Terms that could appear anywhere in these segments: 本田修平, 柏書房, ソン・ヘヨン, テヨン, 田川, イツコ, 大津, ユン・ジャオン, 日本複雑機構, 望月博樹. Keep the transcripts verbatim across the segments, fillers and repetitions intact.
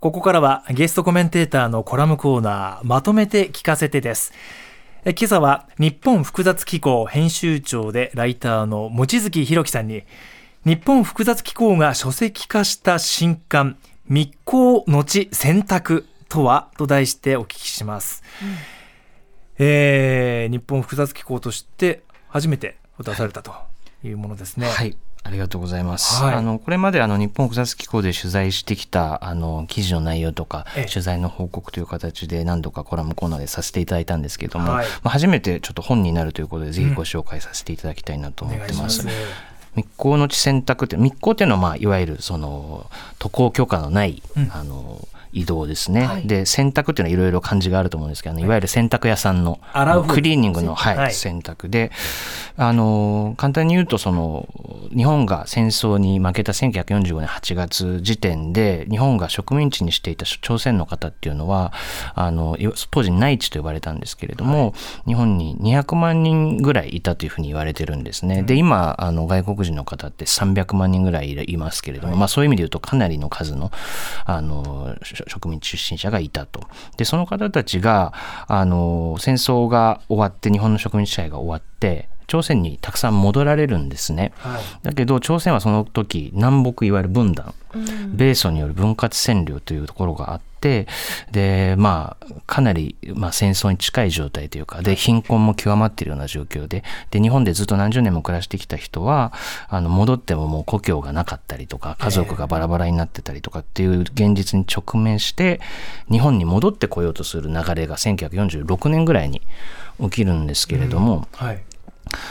ここからはゲストコメンテーターのコラムコーナー、まとめて聞かせてです。え今朝は日本複雑機構編集長でライターの望月博樹さんに、日本複雑機構が書籍化した新刊密航のち選択とはと題してお聞きします、うんえー、日本複雑機構として初めて出されたというものですね。はい、ありがとうございます、はい、あのこれまであの日本複雑機構で取材してきたあの記事の内容とか取材の報告という形で何度かコラムコーナーでさせていただいたんですけども、はい、まあ、初めてちょっと本になるということでぜひご紹介させていただきたいなと思ってます、うん、密航の地選択って、密航っていうのは、まあ、いわゆるその渡航許可のない、うん、あの移動ですね、はい、で洗濯っていうのはいろいろ漢字があると思うんですけど、ね、いわゆる洗濯屋さんの、はい、クリーニングの、はいはい、洗濯で、あの簡単に言うとその日本が戦争に負けたせんきゅうひゃくよんじゅうごねんはちがつ時点で日本が植民地にしていた朝鮮の方っていうのはあの当時内地と呼ばれたんですけれども、はい、日本ににひゃくまんにんぐらいいたというふうに言われてるんですね、うん、で今あの外国人の方ってさんびゃくまんにんぐらいいますけれども、はい、まあ、そういう意味で言うとかなりの数のあの植民地出身者がいたと。でその方たちがあの戦争が終わって日本の植民地支配が終わって朝鮮にたくさん戻られるんですね、はい、だけど朝鮮はその時南北いわゆる分断、うん、米ソによる分割占領というところがあって、で、まあ、かなり、まあ、戦争に近い状態というかで貧困も極まっているような状況 で, で日本でずっと何十年も暮らしてきた人はあの戻ってももう故郷がなかったりとか家族がバラバラになってたりとかっていう現実に直面して日本に戻ってこようとする流れがせんきゅうひゃくよんじゅうろくねんぐらいに起きるんですけれども、うん、はい、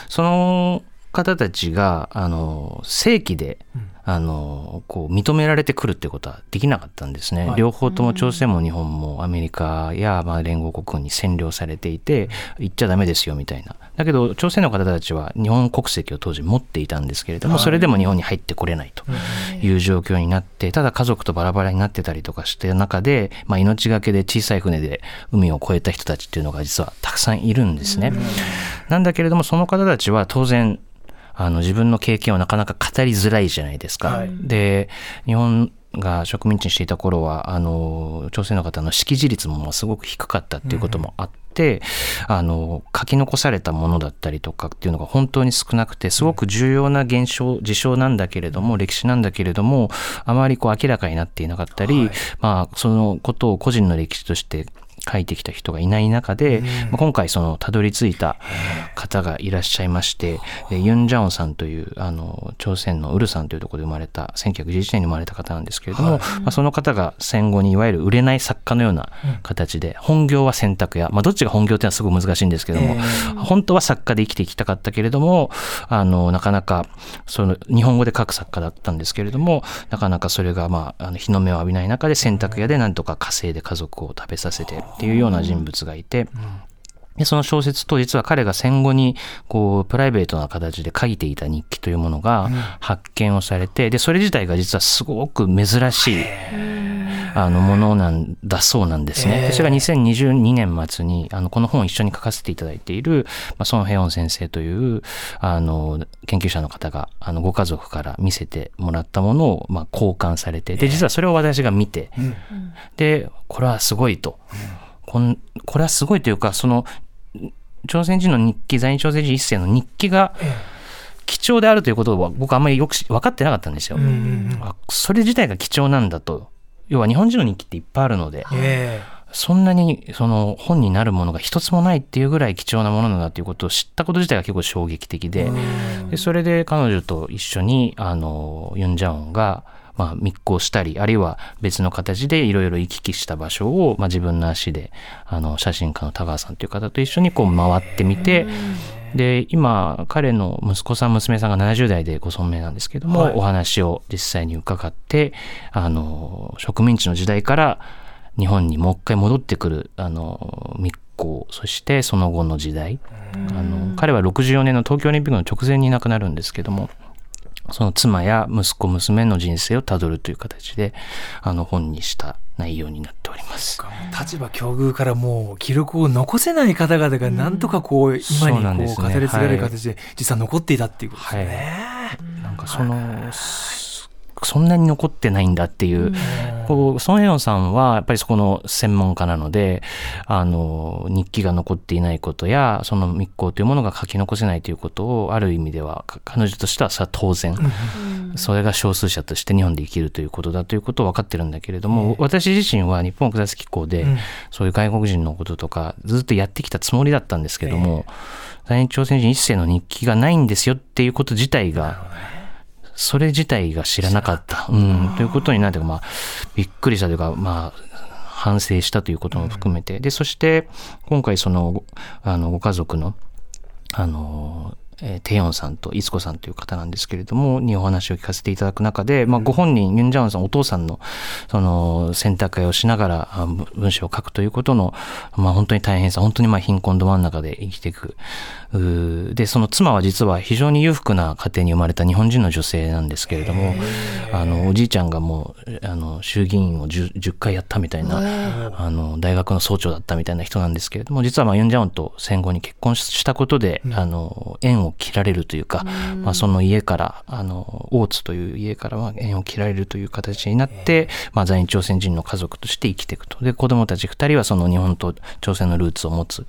その方たちがあの正規で、うん、あのこう認められてくるってことはできなかったんですね、はい、両方とも朝鮮も日本もアメリカや、まあ、連合国に占領されていて行っちゃダメですよみたいな。だけど朝鮮の方たちは日本国籍を当時持っていたんですけれども、はい、それでも日本に入ってこれないという状況になって、ただ家族とバラバラになってたりとかして中で、まあ、命がけで小さい船で海を越えた人たちっていうのが実はたくさんいるんですね、うん、なんだけれどもその方たちは当然あの自分の経験をなかなか語りづらいじゃないですか、はい、で日本が植民地にしていた頃はあの朝鮮の方の識字率もすごく低かったっていうこともあって、うん、あの書き残されたものだったりとかっていうのが本当に少なくてすごく重要な現象事象なんだけれども歴史なんだけれどもあまりこう明らかになっていなかったり、はい、まあ、そのことを個人の歴史として書いてきた人がいない中で、うん、今回そのたどり着いた方がいらっしゃいまして、ユン・ジャオンさんというあの朝鮮のウルさんというところで生まれたせんきゅうひゃくじゅういちねんに生まれた方なんですけれども、はい、まあ、その方が戦後にいわゆる売れない作家のような形で、うん、本業は洗濯屋、まあ、どっちが本業というのはすごく難しいんですけども、えー、本当は作家で生きていきたかったけれどもあのなかなかその日本語で書く作家だったんですけれどもなかなかそれが、まあ、あの日の目を浴びない中で洗濯屋でなんとか稼いで家族を食べさせてっていうような人物がいて、うんうん、でその小説と実は彼が戦後にこうプライベートな形で書いていた日記というものが発見をされて、でそれ自体が実はすごく珍しいあのものなんだそうなんですね。でそれがにせんにじゅうにねんまつにあのこの本を一緒に書かせていただいている、まあ、ソン・ヘヨン先生というあの研究者の方があのご家族から見せてもらったものをまあ交換されて、で実はそれを私が見て、でこれはすごいと、こんこれはすごいというかその朝鮮人の日記、在日朝鮮人一世の日記が貴重であるということは僕あんまりよく分かってなかったんですよ、うんうんうん、それ自体が貴重なんだと。要は日本人の日記っていっぱいあるので、えー、そんなにその本になるものが一つもないっていうぐらい貴重なものなんだということを知ったこと自体が結構衝撃的 で,、うん、でそれで彼女と一緒にあのユン・ジャオンがまあ、密航したりあるいは別の形でいろいろ行き来した場所を、まあ、自分の足であの写真家の田川さんという方と一緒にこう回ってみて、で今彼の息子さん娘さんがななじゅうだいでご存命なんですけども、はい、お話を実際に伺ってあの植民地の時代から日本にもう一回戻ってくるあの密航、そしてその後の時代、あの彼はろくじゅうよねんの東京オリンピックの直前に亡くなるんですけども、その妻や息子娘の人生をたどるという形であの本にした内容になっております。立場境遇からもう記録を残せない方々がなんとかこう、うん、今にこう語り継がれる形で実際残っていたっていうことですね、はい、なんかそのそんなに残ってないんだっていう、うん、こうソン・ヘヨンさんはやっぱりそこの専門家なので、あの日記が残っていないことやその密航というものが書き残せないということをある意味では彼女としてはそれは当然、うん、それが少数者として日本で生きるということだということを分かってるんだけれども、うん、私自身は日本国際機構で、うん、そういう外国人のこととかずっとやってきたつもりだったんですけども、在日朝鮮人一世の日記がないんですよっていうこと自体が、それ自体が知らなかった、うん、ということになって、まあ、びっくりしたというか、まあ、反省したということも含めて、うん、でそして今回そのあのご家族のあのテヨンさんとイツコさんという方なんですけれどもにお話を聞かせていただく中で、まあ、ご本人ユン・ジャオンさんお父さん の, その選択会をしながら文章を書くということの、まあ、本当に大変さ、本当にまあ貧困ど真ん中で生きていく、でその妻は実は非常に裕福な家庭に生まれた日本人の女性なんですけれども、あのおじいちゃんがもうあの衆議院を 10, じゅっかいやったみたいな、あの大学の総長だったみたいな人なんですけれども、実はまあユン・ジャオンと戦後に結婚したことで、うん、あの縁を切られるというか、まあ、その家からあの大津という家からは縁を切られるという形になって、まあ、在日朝鮮人の家族として生きていくと。で子供たちふたりはその日本と朝鮮のルーツを持つ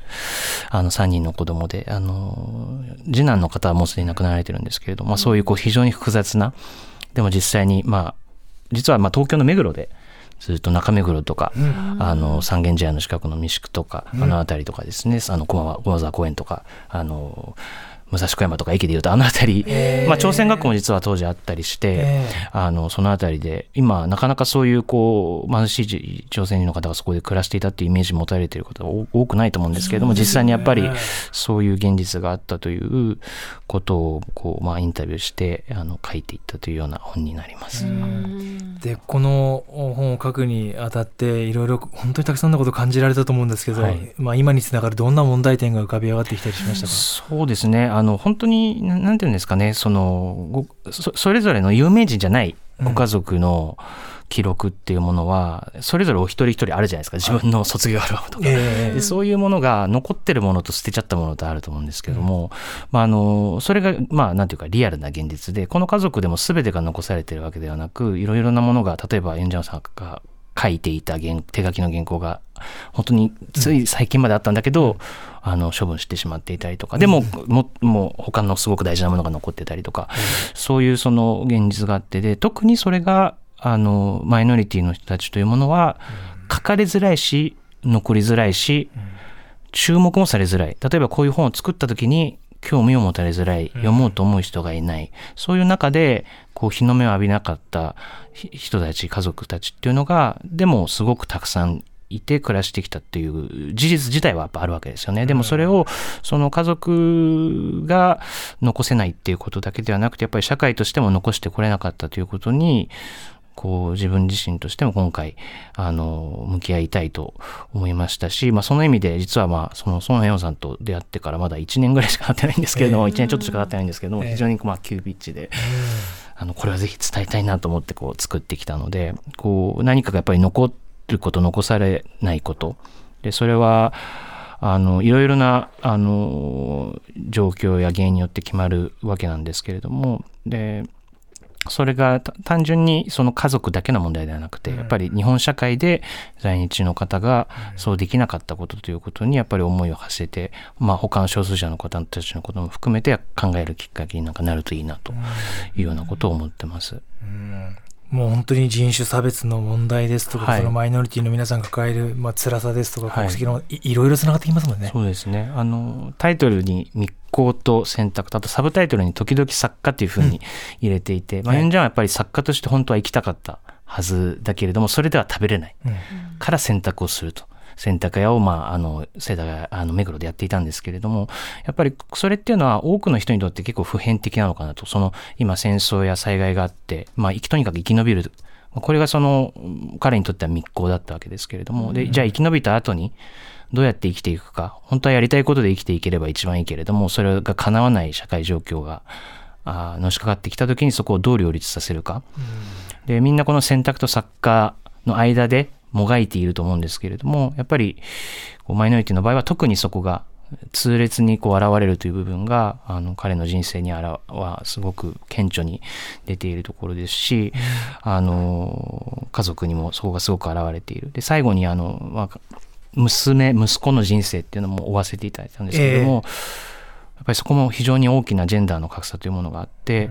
あのさんにんの子供で、あの次男の方はもうすでに亡くなられてるんですけれども、まあ、そうい う, こう非常に複雑な、でも実際に、まあ、実はまあ東京の目黒でずっと中目黒とか、うん、あの三軒茶屋の近くの三宿とか、うん、あの辺りとかですね、あの駒沢公園とかあの武蔵小山とか駅でいうとあの辺り、えーまあ、朝鮮学校も実は当時あったりして、えー、あのその辺りで今なかなかそういうこう貧しい朝鮮人の方がそこで暮らしていたっていうイメージ持たれていることは多くないと思うんですけれども、実際にやっぱりそういう現実があったということをこう、まあ、インタビューしてあの書いていったというような本になります。でこの本を書くにあたっていろいろ本当にたくさんのことを感じられたと思うんですけど、はい、まあ、今につながるどんな問題点が浮かび上がってきたりしましたか？そうですね、あの本当に何て言うんですかね、その そ, それぞれの有名人じゃないご家族の記録っていうものは、うん、それぞれお一人一人あるじゃないですか、自分の卒業アルバムとか、えー、でそういうものが残ってるものと捨てちゃったものとあると思うんですけども、うんまあ、あのそれがまあ何ていうかリアルな現実で、この家族でも全てが残されてるわけではなく、いろいろなものが、例えばユン・ジャンさんが書いていた手書きの原稿が本当につい最近まであったんだけど、うん、あの処分してしまっていたりとかでも、うん、も, もう他のすごく大事なものが残ってたりとか、うん、そういうその現実があって、で特にそれがあのマイノリティの人たちというものは書かれづらいし残りづらいし注目もされづらい、例えばこういう本を作った時に興味を持たれづらい、読もうと思う人がいない、うん、そういう中でこう日の目を浴びなかった人たち、家族たちっていうのがでもすごくたくさんいて暮らしてきたっていう事実自体はやっぱあるわけですよね。でもそれをその家族が残せないっていうことだけではなくて、やっぱり社会としても残してこれなかったということにこう自分自身としても今回あの向き合いたいと思いましたし、まあ、その意味で実はまあそのソン・ヘヨンさんと出会ってからまだいちねんぐらいしか経ってないんですけれども、えー、いちねんちょっとしか経ってないんですけれども、えー、非常にまあ急ピッチで、えー、あのこれはぜひ伝えたいなと思ってこう作ってきたので、こう何かがやっぱり残ること、残されないことで、それはあのいろいろなあの状況や原因によって決まるわけなんですけれども、でそれが単純にその家族だけの問題ではなくて、やっぱり日本社会で在日の方がそうできなかったことということにやっぱり思いを馳せて、まあ、他の少数者の方たちのことも含めて考えるきっかけになんかなるといいなというようなことを思ってます。うん、もう本当に人種差別の問題ですとか、はい、そのマイノリティの皆さんが抱える、まあ、辛さですとか国籍の、はい、い, いろいろつながってきますもんね。そうですね、あのタイトルに密航と選択と、あとサブタイトルに時々作家というふうに入れていて、うんまあ、ユン・ジャンはやっぱり作家として本当は生きたかったはずだけれども、それでは食べれないから選択をすると、洗濯屋を、まあ、あの世田谷あの目黒でやっていたんですけれども、やっぱりそれっていうのは多くの人にとって結構普遍的なのかなと。その今戦争や災害があって、まあ、とにかく生き延びるこれがその彼にとっては密航だったわけですけれども、でじゃあ生き延びた後にどうやって生きていくか、本当はやりたいことで生きていければ一番いいけれども、それが叶わない社会状況があのしかかってきた時にそこをどう両立させるか、うん、でみんなこの選択と作家の間でもがいていると思うんですけれども、やっぱりマイノリティの場合は特にそこが痛烈にこう現れるという部分があの彼の人生にあらはすごく顕著に出ているところですし、あの家族にもそこがすごく現れている。で最後にあの、まあ、娘息子の人生っていうのも追わせていただいたんですけれども、えーやっぱりそこも非常に大きなジェンダーの格差というものがあって、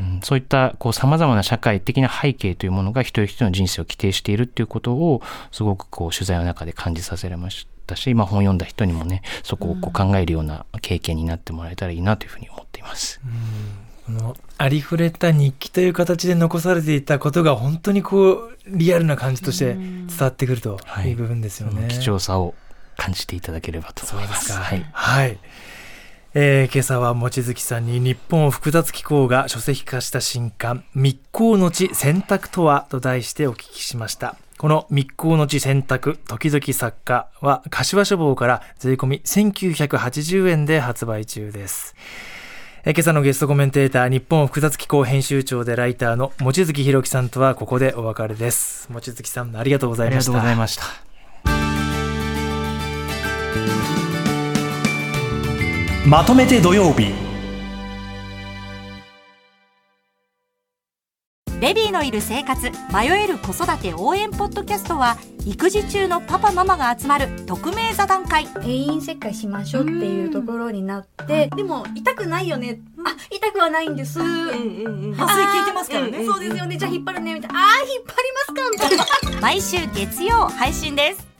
うん、そういったこう様々な社会的な背景というものが一人一人の人生を規定しているということをすごくこう取材の中で感じさせられましたし、今本読んだ人にもね、そこをこう考えるような経験になってもらえたらいいなというふうに思っています。うん、このありふれた日記という形で残されていたことが本当にこうリアルな感じとして伝わってくるという部分ですよね。はい、貴重さを感じていただければと思います。そうですか。はい。はいえー、今朝は望月さんに日本を複雑気候が書籍化した新刊密航の地選択とはと題してお聞きしました。この密航の地選択時々作家は柏書房から税込みせんきゅうひゃくはちじゅうえんで発売中です。えー、今朝のゲストコメンテーター、日本複雑気候編集長でライターの望月博樹さんとはここでお別れです。望月さんありがとうございました。ありがとうございました。まとめて土曜日、ベビーのいる生活、迷える子育て応援ポッドキャストは育児中のパパママが集まる匿名座談会。定員切開しましょうっていうところになって、でも痛くないよね、あ痛くはないんです、麻酔効いてますからね、そうですよね、じゃあ引っ張るねみたいな、あ引っ張りますかみたいな毎週月曜配信です。